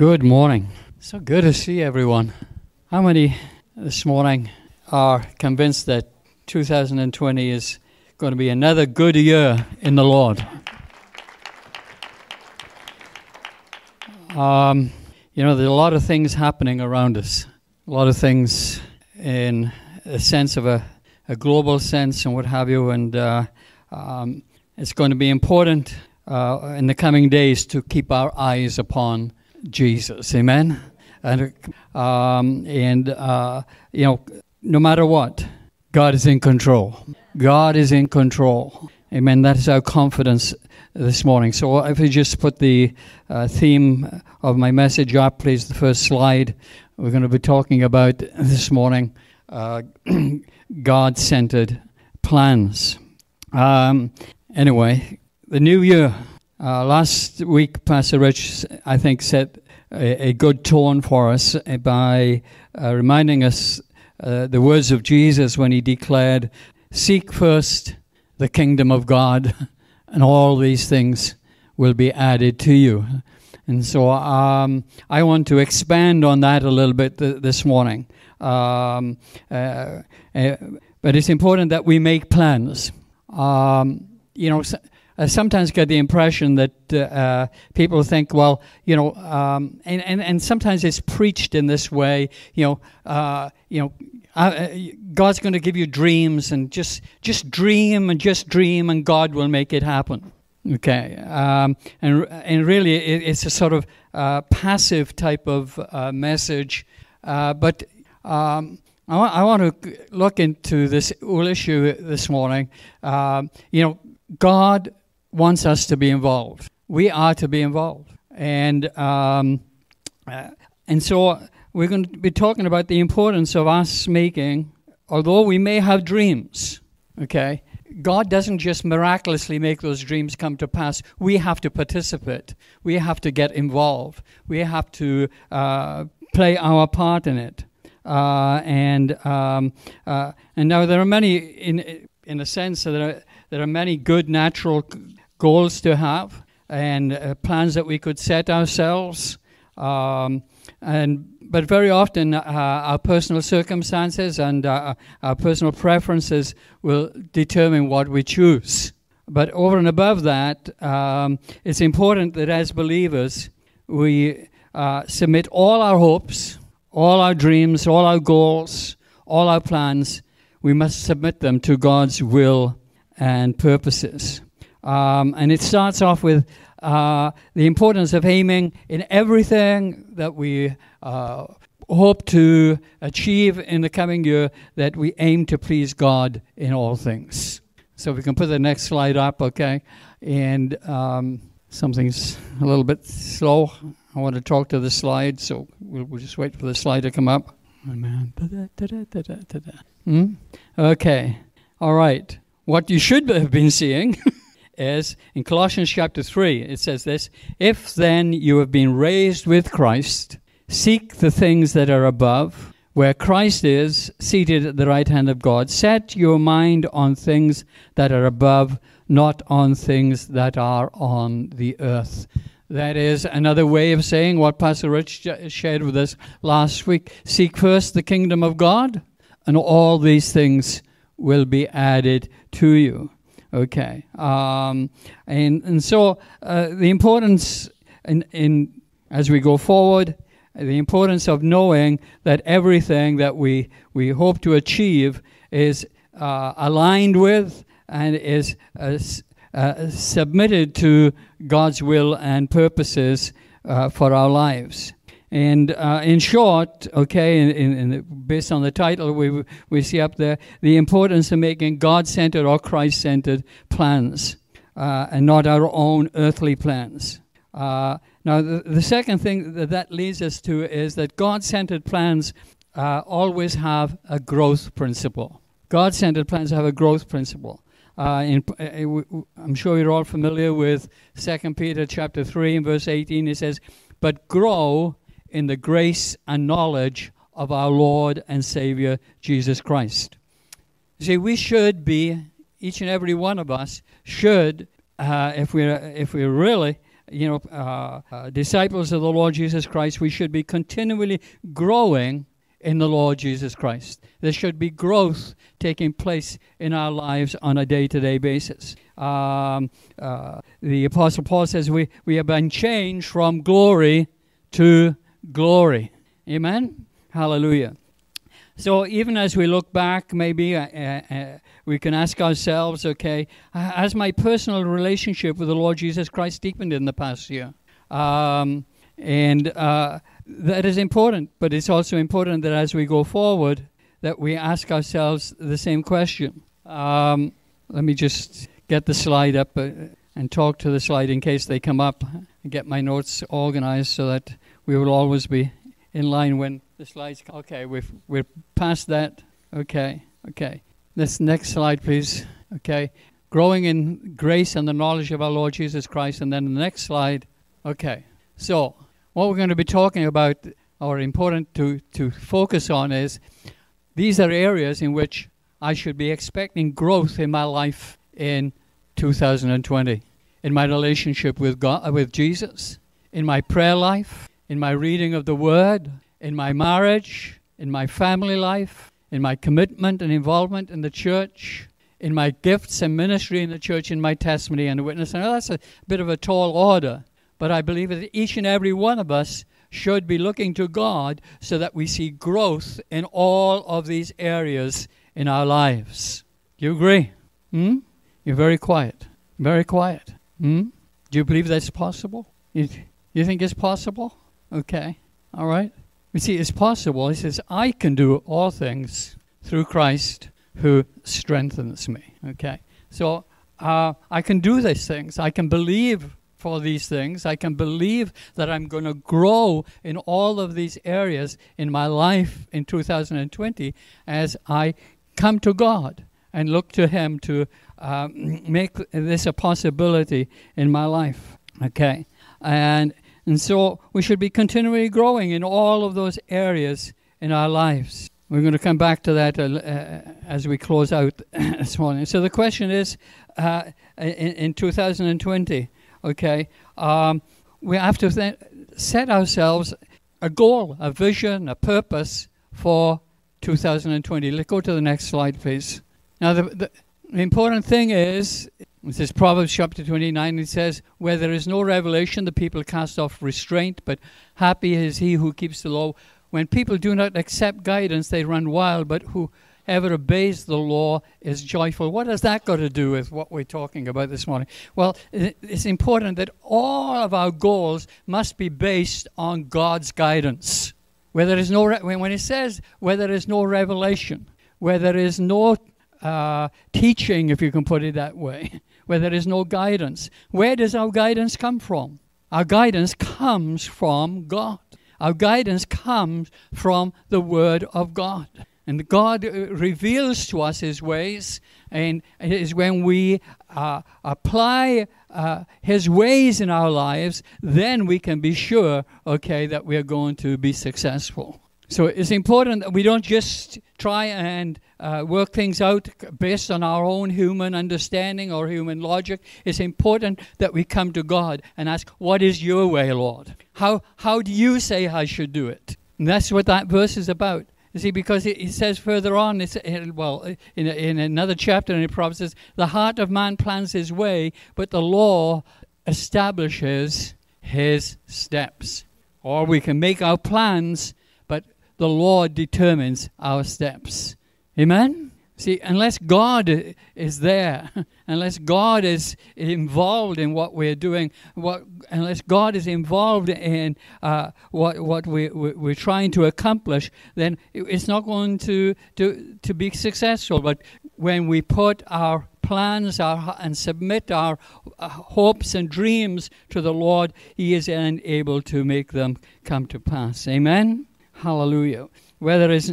Good morning. So good to see everyone. How many this morning are convinced that 2020 is going to be another good year in the Lord? There's a lot of things happening around us. A lot of things in a sense of a global sense and what have you. And it's going to be important in the coming days to keep our eyes upon Jesus. Amen? And no matter what, God is in control. God is in control. Amen. That is our confidence this morning. So if you just put the theme of my message up, please, the first slide. We're going to be talking about this morning God-centered plans. Anyway, the new year. Last week, Pastor Rich, I think, set a good tone for us by reminding us the words of Jesus when he declared, "Seek first the kingdom of God, and all these things will be added to you." And so I want to expand on that a little bit this morning. But it's important that we make plans. I sometimes get the impression that people think, and sometimes it's preached in this way, God's going to give you dreams, and just dream, and God will make it happen. Okay, and really, it's a sort of passive type of message, but. I want to look into this whole issue this morning. God wants us to be involved. We are to be involved. And so we're going to be talking about the importance of us making, although we may have dreams, okay, God doesn't just miraculously make those dreams come to pass. We have to participate. We have to get involved. We have to play our part in it. And now there are many, in a sense, there are many good natural goals to have and plans that we could set ourselves. But very often our personal circumstances and our personal preferences will determine what we choose. But over and above that, it's important that as believers we submit all our hopes, all our dreams, all our goals, all our plans. We must submit them to God's will and purposes. And it starts off with the importance of aiming in everything that we hope to achieve in the coming year, that we aim to please God in all things. So if we can put the next slide up, okay? And something's a little bit slow. I want to talk to the slide, so we'll just wait for the slide to come up. Amen. Okay. All right. What you should have been seeing is in Colossians chapter 3, it says this: "If then you have been raised with Christ, seek the things that are above, where Christ is, seated at the right hand of God. Set your mind on things that are above, not on things that are on the earth." That is another way of saying what Pastor Rich shared with us last week. Seek first the kingdom of God, and all these things will be added to you. Okay. So the importance, as we go forward, the importance of knowing that everything that we hope to achieve is aligned with and is submitted to God's will and purposes for our lives. And in short, okay, based on the title we see up there, the importance of making God-centered or Christ-centered plans and not our own earthly plans. Now, the second thing that leads us to is that God-centered plans always have a growth principle. God-centered plans have a growth principle. I'm sure you're all familiar with 2 Peter chapter 3 and verse 18. It says, "But grow in the grace and knowledge of our Lord and Savior, Jesus Christ." See, we should be, each and every one of us should, if we're really disciples of the Lord Jesus Christ, we should be continually growing in the Lord Jesus Christ. There should be growth taking place in our lives on a day-to-day basis. The Apostle Paul says we have been changed from glory to glory. Amen? Hallelujah. So even as we look back, maybe we can ask ourselves, okay, has my personal relationship with the Lord Jesus Christ deepened in the past year? That is important, but it's also important that as we go forward, that we ask ourselves the same question. Let me just get the slide up and talk to the slide in case they come up, and get my notes organized so that we will always be in line when the slides come. Okay, we're past that. Okay. This next slide, please. Okay. Growing in grace and the knowledge of our Lord Jesus Christ. And then the next slide. Okay. So what we're going to be talking about, or important to focus on, is these are areas in which I should be expecting growth in my life in 2020, in my relationship with God, with Jesus, in my prayer life, in my reading of the Word, in my marriage, in my family life, in my commitment and involvement in the church, in my gifts and ministry in the church, in my testimony and witness. Now that's a bit of a tall order. But I believe that each and every one of us should be looking to God so that we see growth in all of these areas in our lives. Do you agree? You're very quiet. Very quiet. Do you believe that's possible? You think it's possible? Okay. All right. You see, it's possible. He says, I can do all things through Christ who strengthens me. Okay. So I can do these things. I can believe for these things. I can believe that I'm going to grow in all of these areas in my life in 2020 as I come to God and look to Him to make this a possibility in my life. Okay, and so we should be continually growing in all of those areas in our lives. We're going to come back to that as we close out this morning. So the question is, in 2020, okay, we have to set ourselves a goal, a vision, a purpose for 2020. Let's go to the next slide, please. Now, the important thing is, this is Proverbs chapter 29, it says, where there is no revelation, the people cast off restraint, but happy is he who keeps the law. When people do not accept guidance, they run wild, but whoever obeys the law is joyful. What has that got to do with what we're talking about this morning? Well, it's important that all of our goals must be based on God's guidance. Where there is no when it says where there is no revelation, where there is no teaching, if you can put it that way, where there is no guidance, where does our guidance come from? Our guidance comes from God. Our guidance comes from the Word of God. And God reveals to us His ways, and it is when we apply His ways in our lives, then we can be sure, okay, that we are going to be successful. So it's important that we don't just try and work things out based on our own human understanding or human logic. It's important that we come to God and ask, what is your way, Lord? How do you say I should do it? And that's what that verse is about. You see, because it says further on, in another chapter in the Proverbs, says, the heart of man plans his way, but the law establishes his steps. Or we can make our plans, but the law determines our steps. Amen? See, unless God is there, unless God is involved in what we're doing, unless God is involved in what we're trying to accomplish, then it's not going to be successful. But when we put our plans and submit our hopes and dreams to the Lord, He is then able to make them come to pass. Amen? Hallelujah. Whether it's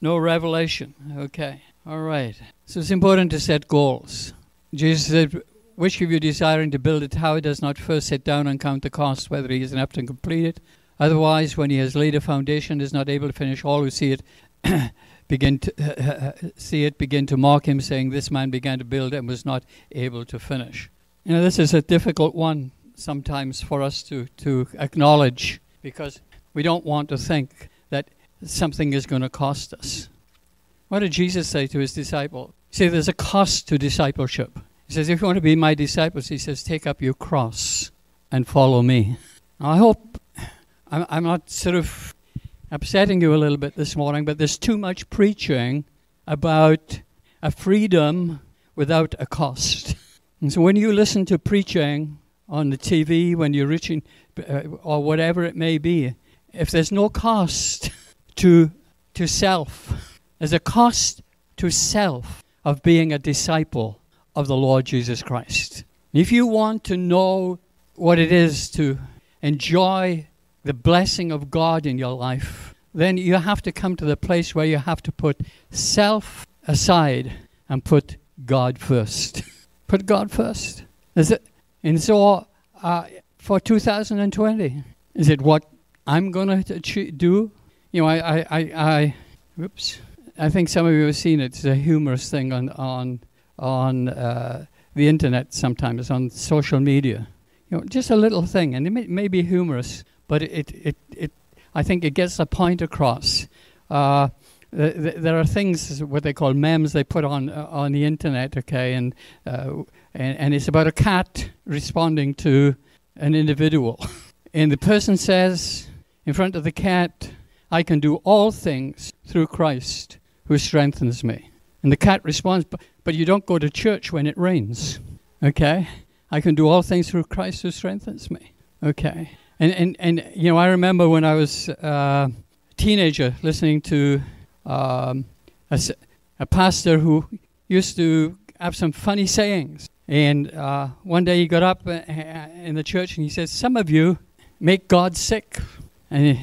no revelation. Okay. All right. So it's important to set goals. Jesus said, which of you desiring to build a tower does not first sit down and count the cost, whether he is enough to complete it? Otherwise, when he has laid a foundation, is not able to finish. All who see it begin to mock him, saying, this man began to build and was not able to finish. You know, this is a difficult one sometimes for us to acknowledge, because we don't want to think that something is going to cost us. What did Jesus say to his disciples? He said, there's a cost to discipleship. He says, if you want to be my disciples, he says, take up your cross and follow me. Now, I hope I'm not sort of upsetting you a little bit this morning, but there's too much preaching about a freedom without a cost. And so when you listen to preaching on the TV, when you're reaching, or whatever it may be, if there's no cost to self, there's a cost to self of being a disciple of the Lord Jesus Christ. If you want to know what it is to enjoy the blessing of God in your life, then you have to come to the place where you have to put self aside and put God first. Put God first. And so for 2020, is it what I'm going to do? You know, I think some of you have seen it. It's a humorous thing on the internet sometimes, on social media. You know, just a little thing, and it may be humorous, but I think it gets the point across. There are things, what they call memes, they put on the internet, okay, and it's about a cat responding to an individual. And the person says, in front of the cat, I can do all things through Christ who strengthens me. And the cat responds, but you don't go to church when it rains, okay? I can do all things through Christ who strengthens me, okay? And you know, I remember when I was a teenager listening to a pastor who used to have some funny sayings. And one day he got up in the church and he said, some of you make God sick. And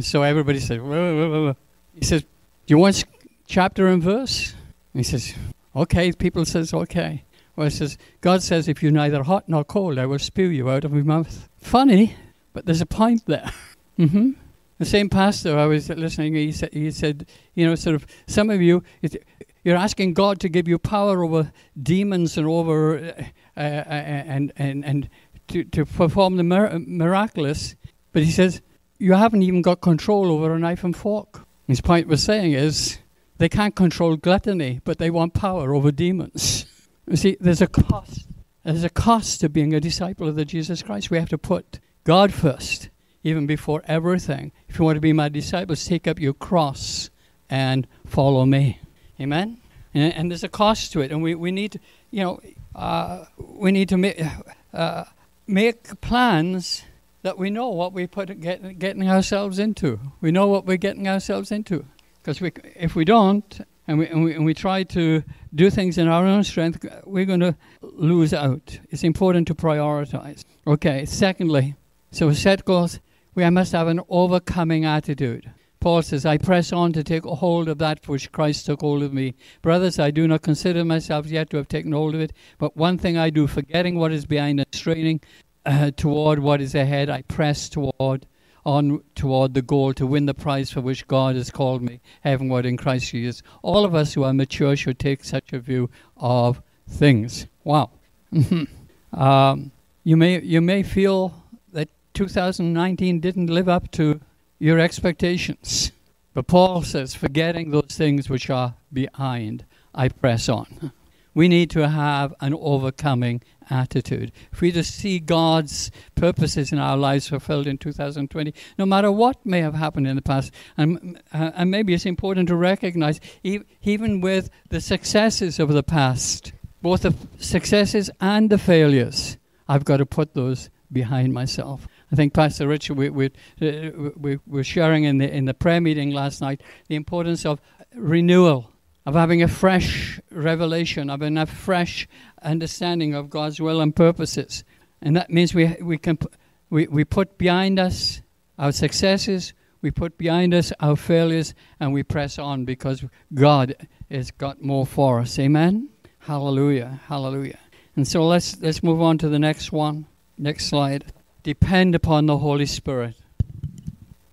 so everybody said, whoa, whoa, whoa. He says, do you want chapter and verse? And he says, okay. People says, okay. Well, it says, God says, if you're neither hot nor cold, I will spew you out of my mouth. Funny, but there's a point there. Mm-hmm. The same pastor I was listening, he said, you know, sort of, some of you, you're asking God to give you power over demons and over, and to perform the miraculous. But he says, you haven't even got control over a knife and fork. His point was saying is, they can't control gluttony, but they want power over demons. You see, there's a cost. There's a cost to being a disciple of the Jesus Christ. We have to put God first, even before everything. If you want to be my disciples, take up your cross and follow me. Amen? And there's a cost to it. And we need to, you know, we need to make plans that we know what we're getting ourselves into. We know what we're getting ourselves into. Because if we don't, and we try to do things in our own strength, we're going to lose out. It's important to prioritize. Okay, secondly, so set goals. We must have an overcoming attitude. Paul says, I press on to take hold of that for which Christ took hold of me. Brothers, I do not consider myself yet to have taken hold of it, but one thing I do, forgetting what is behind and straining toward what is ahead, I press on toward the goal to win the prize for which God has called me, heavenward in Christ Jesus. All of us who are mature should take such a view of things. Wow. You may feel that 2019 didn't live up to your expectations. But Paul says, forgetting those things which are behind, I press on. We need to have an overcoming attitude. If we just see God's purposes in our lives fulfilled in 2020, no matter what may have happened in the past, and maybe it's important to recognize, even with the successes of the past, both the successes and the failures, I've got to put those behind myself. I think Pastor Richard, we were sharing in the prayer meeting last night the importance of renewal, of having a fresh revelation, of a fresh understanding of God's will and purposes. And that means we put behind us our successes, we put behind us our failures, and we press on because God has got more for us. Amen? Hallelujah, hallelujah. And so let's move on to the next one. Next slide. Depend upon the Holy Spirit.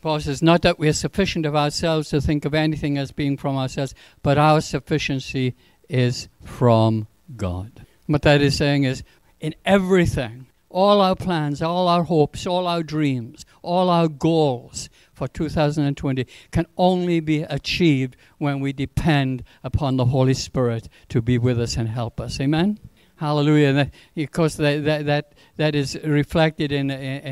Paul says, not that we are sufficient of ourselves to think of anything as being from ourselves, but our sufficiency is from God. What that is saying is, in everything, all our plans, all our hopes, all our dreams, all our goals for 2020 can only be achieved when we depend upon the Holy Spirit to be with us and help us. Amen? Hallelujah. And that, of course, that is reflected in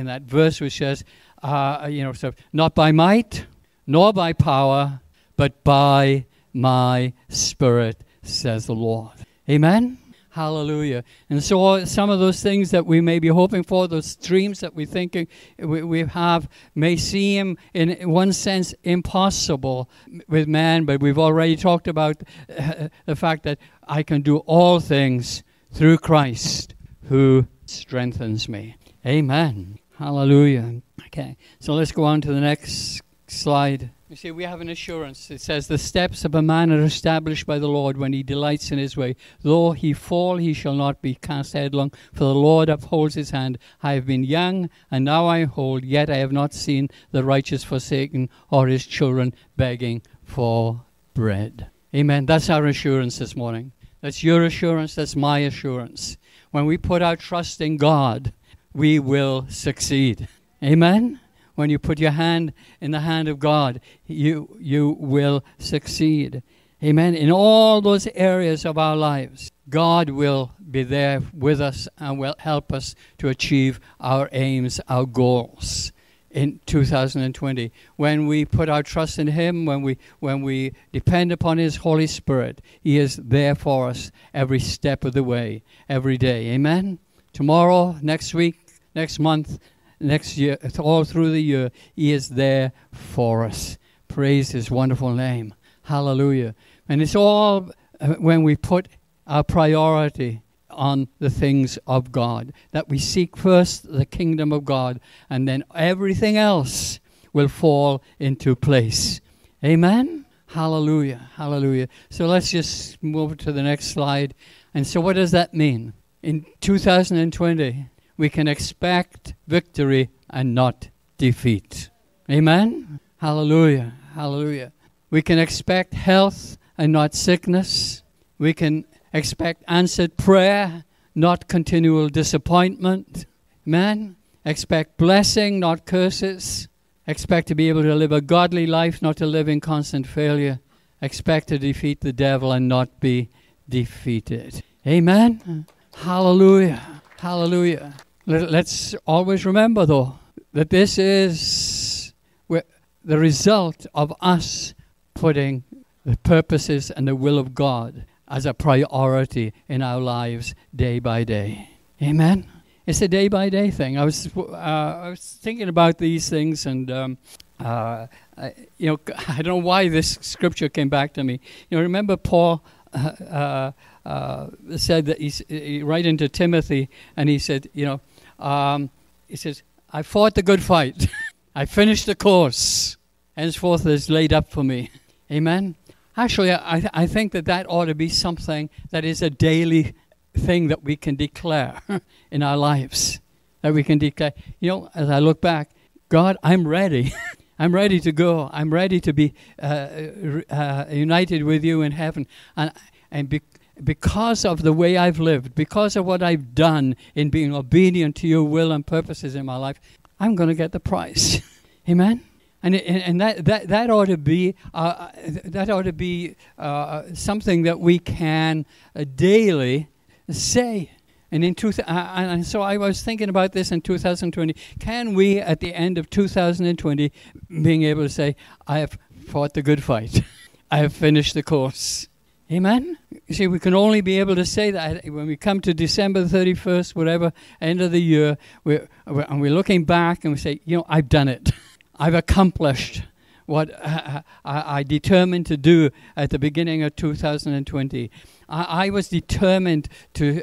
that verse which says, not by might, nor by power, but by my Spirit, says the Lord. Amen? Hallelujah. And so some of those things that we may be hoping for, those dreams that we think we have, may seem in one sense impossible with man, but we've already talked about the fact that I can do all things through Christ who strengthens me. Amen. Hallelujah. Okay, so let's go on to the next slide. You see, we have an assurance. It says, the steps of a man are established by the Lord when he delights in his way. Though he fall, he shall not be cast headlong, for the Lord upholds his hand. I have been young, and now I am old, yet I have not seen the righteous forsaken or his children begging for bread. Amen. That's our assurance this morning. That's your assurance. That's my assurance. When we put our trust in God, we will succeed. Amen. When you put your hand in the hand of God, you will succeed. Amen. In all those areas of our lives, God will be there with us and will help us to achieve our aims, our goals in 2020. When we put our trust in Him, when we depend upon His Holy Spirit, He is there for us every step of the way, every day. Amen. Tomorrow, next week, next month, next year, all through the year, He is there for us. Praise His wonderful name. Hallelujah. And it's all when we put our priority on the things of God, that we seek first the kingdom of God, and then everything else will fall into place. Amen? Hallelujah. Hallelujah. So let's just move to the next slide. And so what does that mean? In 2020... we can expect victory and not defeat. Amen? Hallelujah. Hallelujah. We can expect health and not sickness. We can expect answered prayer, not continual disappointment. Amen? Expect blessing, not curses. Expect to be able to live a godly life, not to live in constant failure. Expect to defeat the devil and not be defeated. Amen? Hallelujah. Hallelujah. Let's always remember, though, that this is the result of us putting the purposes and the will of God as a priority in our lives day by day. Amen? It's a day-by-day thing. I was thinking about these things, and I don't know why this scripture came back to me. You know, remember Paul said that he right into Timothy, and he said, he says, I fought the good fight. I finished the course. Henceforth is laid up for me. Amen? Actually, I think that ought to be something that is a daily thing that we can declare in our lives, that we can declare. You know, as I look back, God, I'm ready. I'm ready to go. I'm ready to be united with you in heaven. Because of the way I've lived, because of what I've done in being obedient to your will and purposes in my life, I'm going to get the prize. Amen? And that ought to be something that we can daily say. And so I was thinking about this in 2020. Can we, at the end of 2020, being able to say, I have fought the good fight. I have finished the course. Amen? You see, we can only be able to say that when we come to December 31st, whatever, end of the year, we're looking back and we say, I've done it. I've accomplished what I determined to do at the beginning of 2020. I was determined to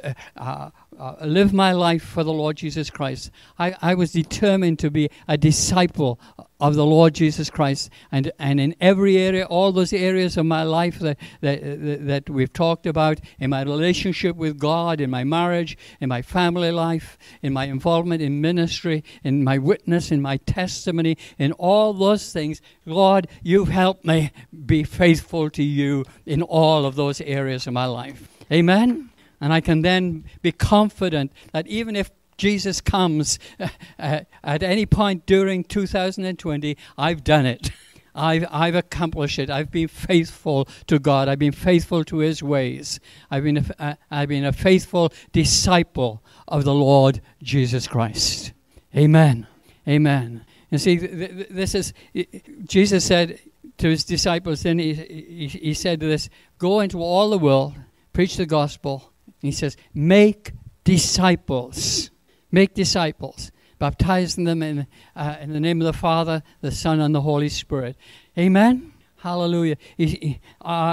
live my life for the Lord Jesus Christ. I was determined to be a disciple of the Lord Jesus Christ. And in every area, all those areas of my life that we've talked about, in my relationship with God, in my marriage, in my family life, in my involvement in ministry, in my witness, in my testimony, in all those things, Lord, you've helped me be faithful to you in all of those areas of my life. Amen? And I can then be confident that even if Jesus comes at any point during 2020, I've done it. I've accomplished it. I've been faithful to God. I've been faithful to His ways. I've been a faithful disciple of the Lord Jesus Christ. Amen. Amen. And see, this is, Jesus said to His disciples, then he said this, go into all the world, preach the gospel. And He says, make disciples. Make disciples. Baptizing them in the name of the Father, the Son, and the Holy Spirit. Amen? Hallelujah. He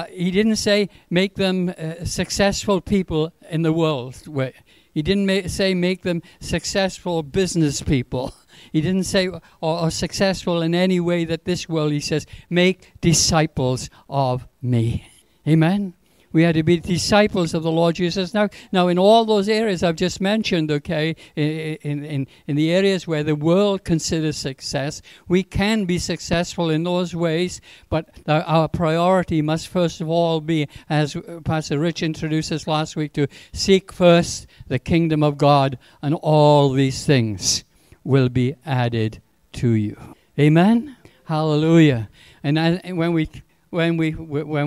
didn't say make them successful people in the world. He didn't say make them successful business people. He didn't say or successful in any way that this world. He says make disciples of me. Amen? We had to be disciples of the Lord Jesus. Now, in all those areas I've just mentioned, okay, in the areas where the world considers success, we can be successful in those ways, but our priority must first of all be, as Pastor Rich introduced us last week, to seek first the kingdom of God, and all these things will be added to you. Amen? Hallelujah. And when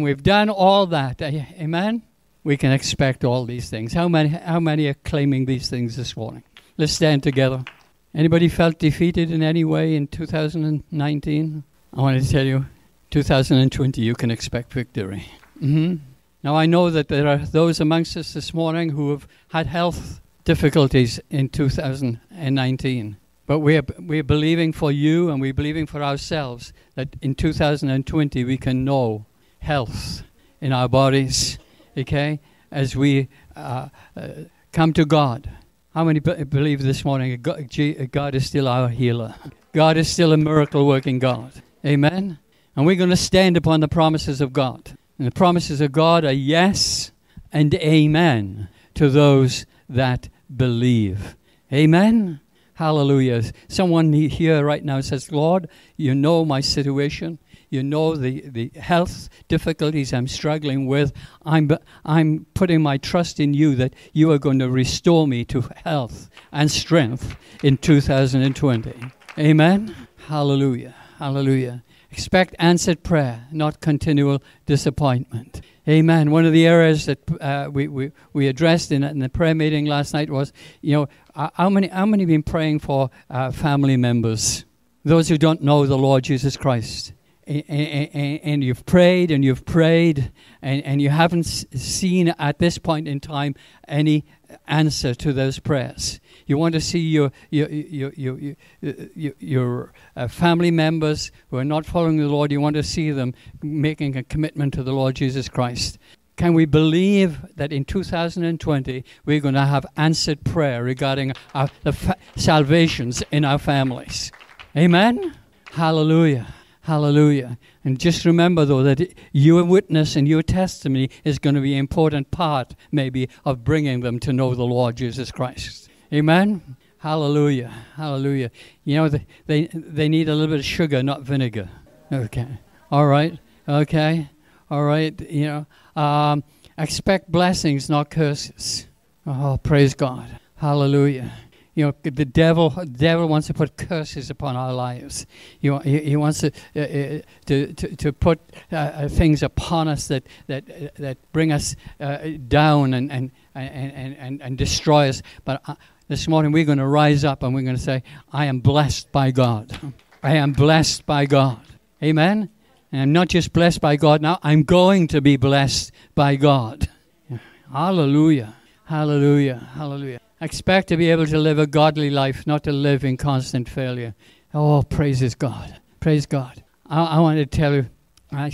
we've done all that, amen, we can expect all these things. How many are claiming these things this morning? Let's stand together. Anybody felt defeated in any way in 2019? I want to tell you, 2020, you can expect victory. Mm-hmm. Now, I know that there are those amongst us this morning who have had health difficulties in 2019. But we're believing for you, and we're believing for ourselves that in 2020 we can know health in our bodies, okay, as we come to God. How many believe this morning God is still our healer? God is still a miracle-working God. Amen? And we're going to stand upon the promises of God. And the promises of God are yes and amen to those that believe. Amen? Hallelujah. Someone here right now says, Lord, you know my situation. You know the health difficulties I'm struggling with. I'm putting my trust in you that you are going to restore me to health and strength in 2020. Amen? Hallelujah. Hallelujah. Expect answered prayer, not continual disappointment. Amen. One of the areas that we addressed in the prayer meeting last night was, you know, how many have been praying for family members, those who don't know the Lord Jesus Christ, and you've prayed, and you haven't seen at this point in time any answer to those prayers. You want to see your family members who are not following the Lord. You want to see them making a commitment to the Lord Jesus Christ. Can we believe that in 2020 we're going to have answered prayer regarding the salvations in our families? Amen? Hallelujah. Hallelujah. And just remember, though, that your witness and your testimony is going to be an important part, maybe, of bringing them to know the Lord Jesus Christ. Amen? Hallelujah. Hallelujah. You know, they need a little bit of sugar, not vinegar. Okay. All right. Okay. All right. You know, expect blessings, not curses. Oh, praise God. Hallelujah. You know, the devil wants to put curses upon our lives. He wants to put things upon us that bring us down and destroy us. But this morning we're going to rise up and we're going to say, I am blessed by God. I am blessed by God. Amen? And I'm not just blessed by God now. I'm going to be blessed by God. Hallelujah. Hallelujah. Hallelujah. Expect to be able to live a godly life, not to live in constant failure. Oh, praise God. Praise God. I want to tell you, I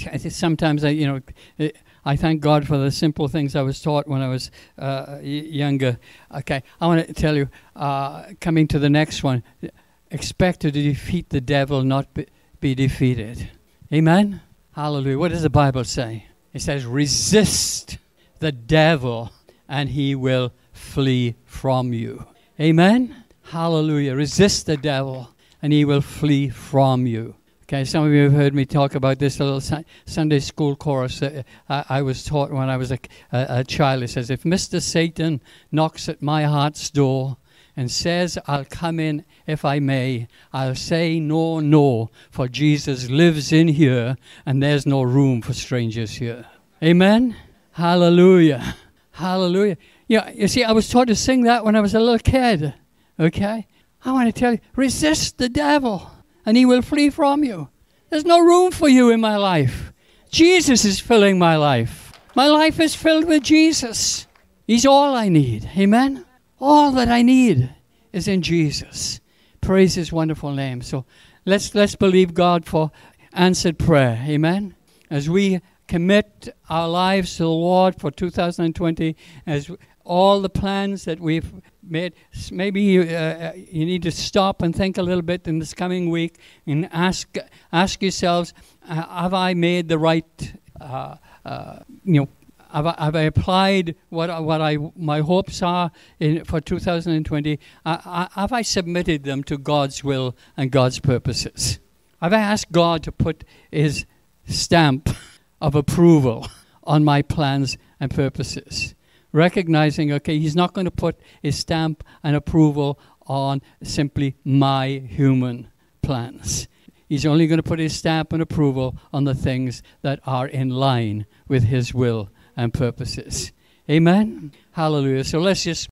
thank God for the simple things I was taught when I was younger. Okay, I want to tell you, coming to the next one, expect to defeat the devil, not be defeated. Amen? Hallelujah. What does the Bible say? It says, resist the devil, and he will flee from you. Amen? Hallelujah. Resist the devil and he will flee from you. Okay, some of you have heard me talk about this little Sunday school chorus that I was taught when I was a child. It says, if Mr. Satan knocks at my heart's door and says, I'll come in if I may. I'll say no, no, for Jesus lives in here, and there's no room for strangers here. Amen? Hallelujah. Hallelujah. Yeah, you see, I was taught to sing that when I was a little kid, okay? I want to tell you, resist the devil, and he will flee from you. There's no room for you in my life. Jesus is filling my life. My life is filled with Jesus. He's all I need. Amen? All that I need is in Jesus. Praise his wonderful name. So let's believe God for answered prayer. Amen? As we commit our lives to the Lord for 2020, as all the plans that we've made, maybe you need to stop and think a little bit in this coming week and ask yourselves, have I made the right, have I applied my hopes are for 2020? Have I submitted them to God's will and God's purposes? Have I asked God to put his stamp of approval on my plans and purposes? Recognizing, okay, he's not going to put his stamp and approval on simply my human plans. He's only going to put his stamp and approval on the things that are in line with his will and purposes. Amen? Hallelujah. So let's just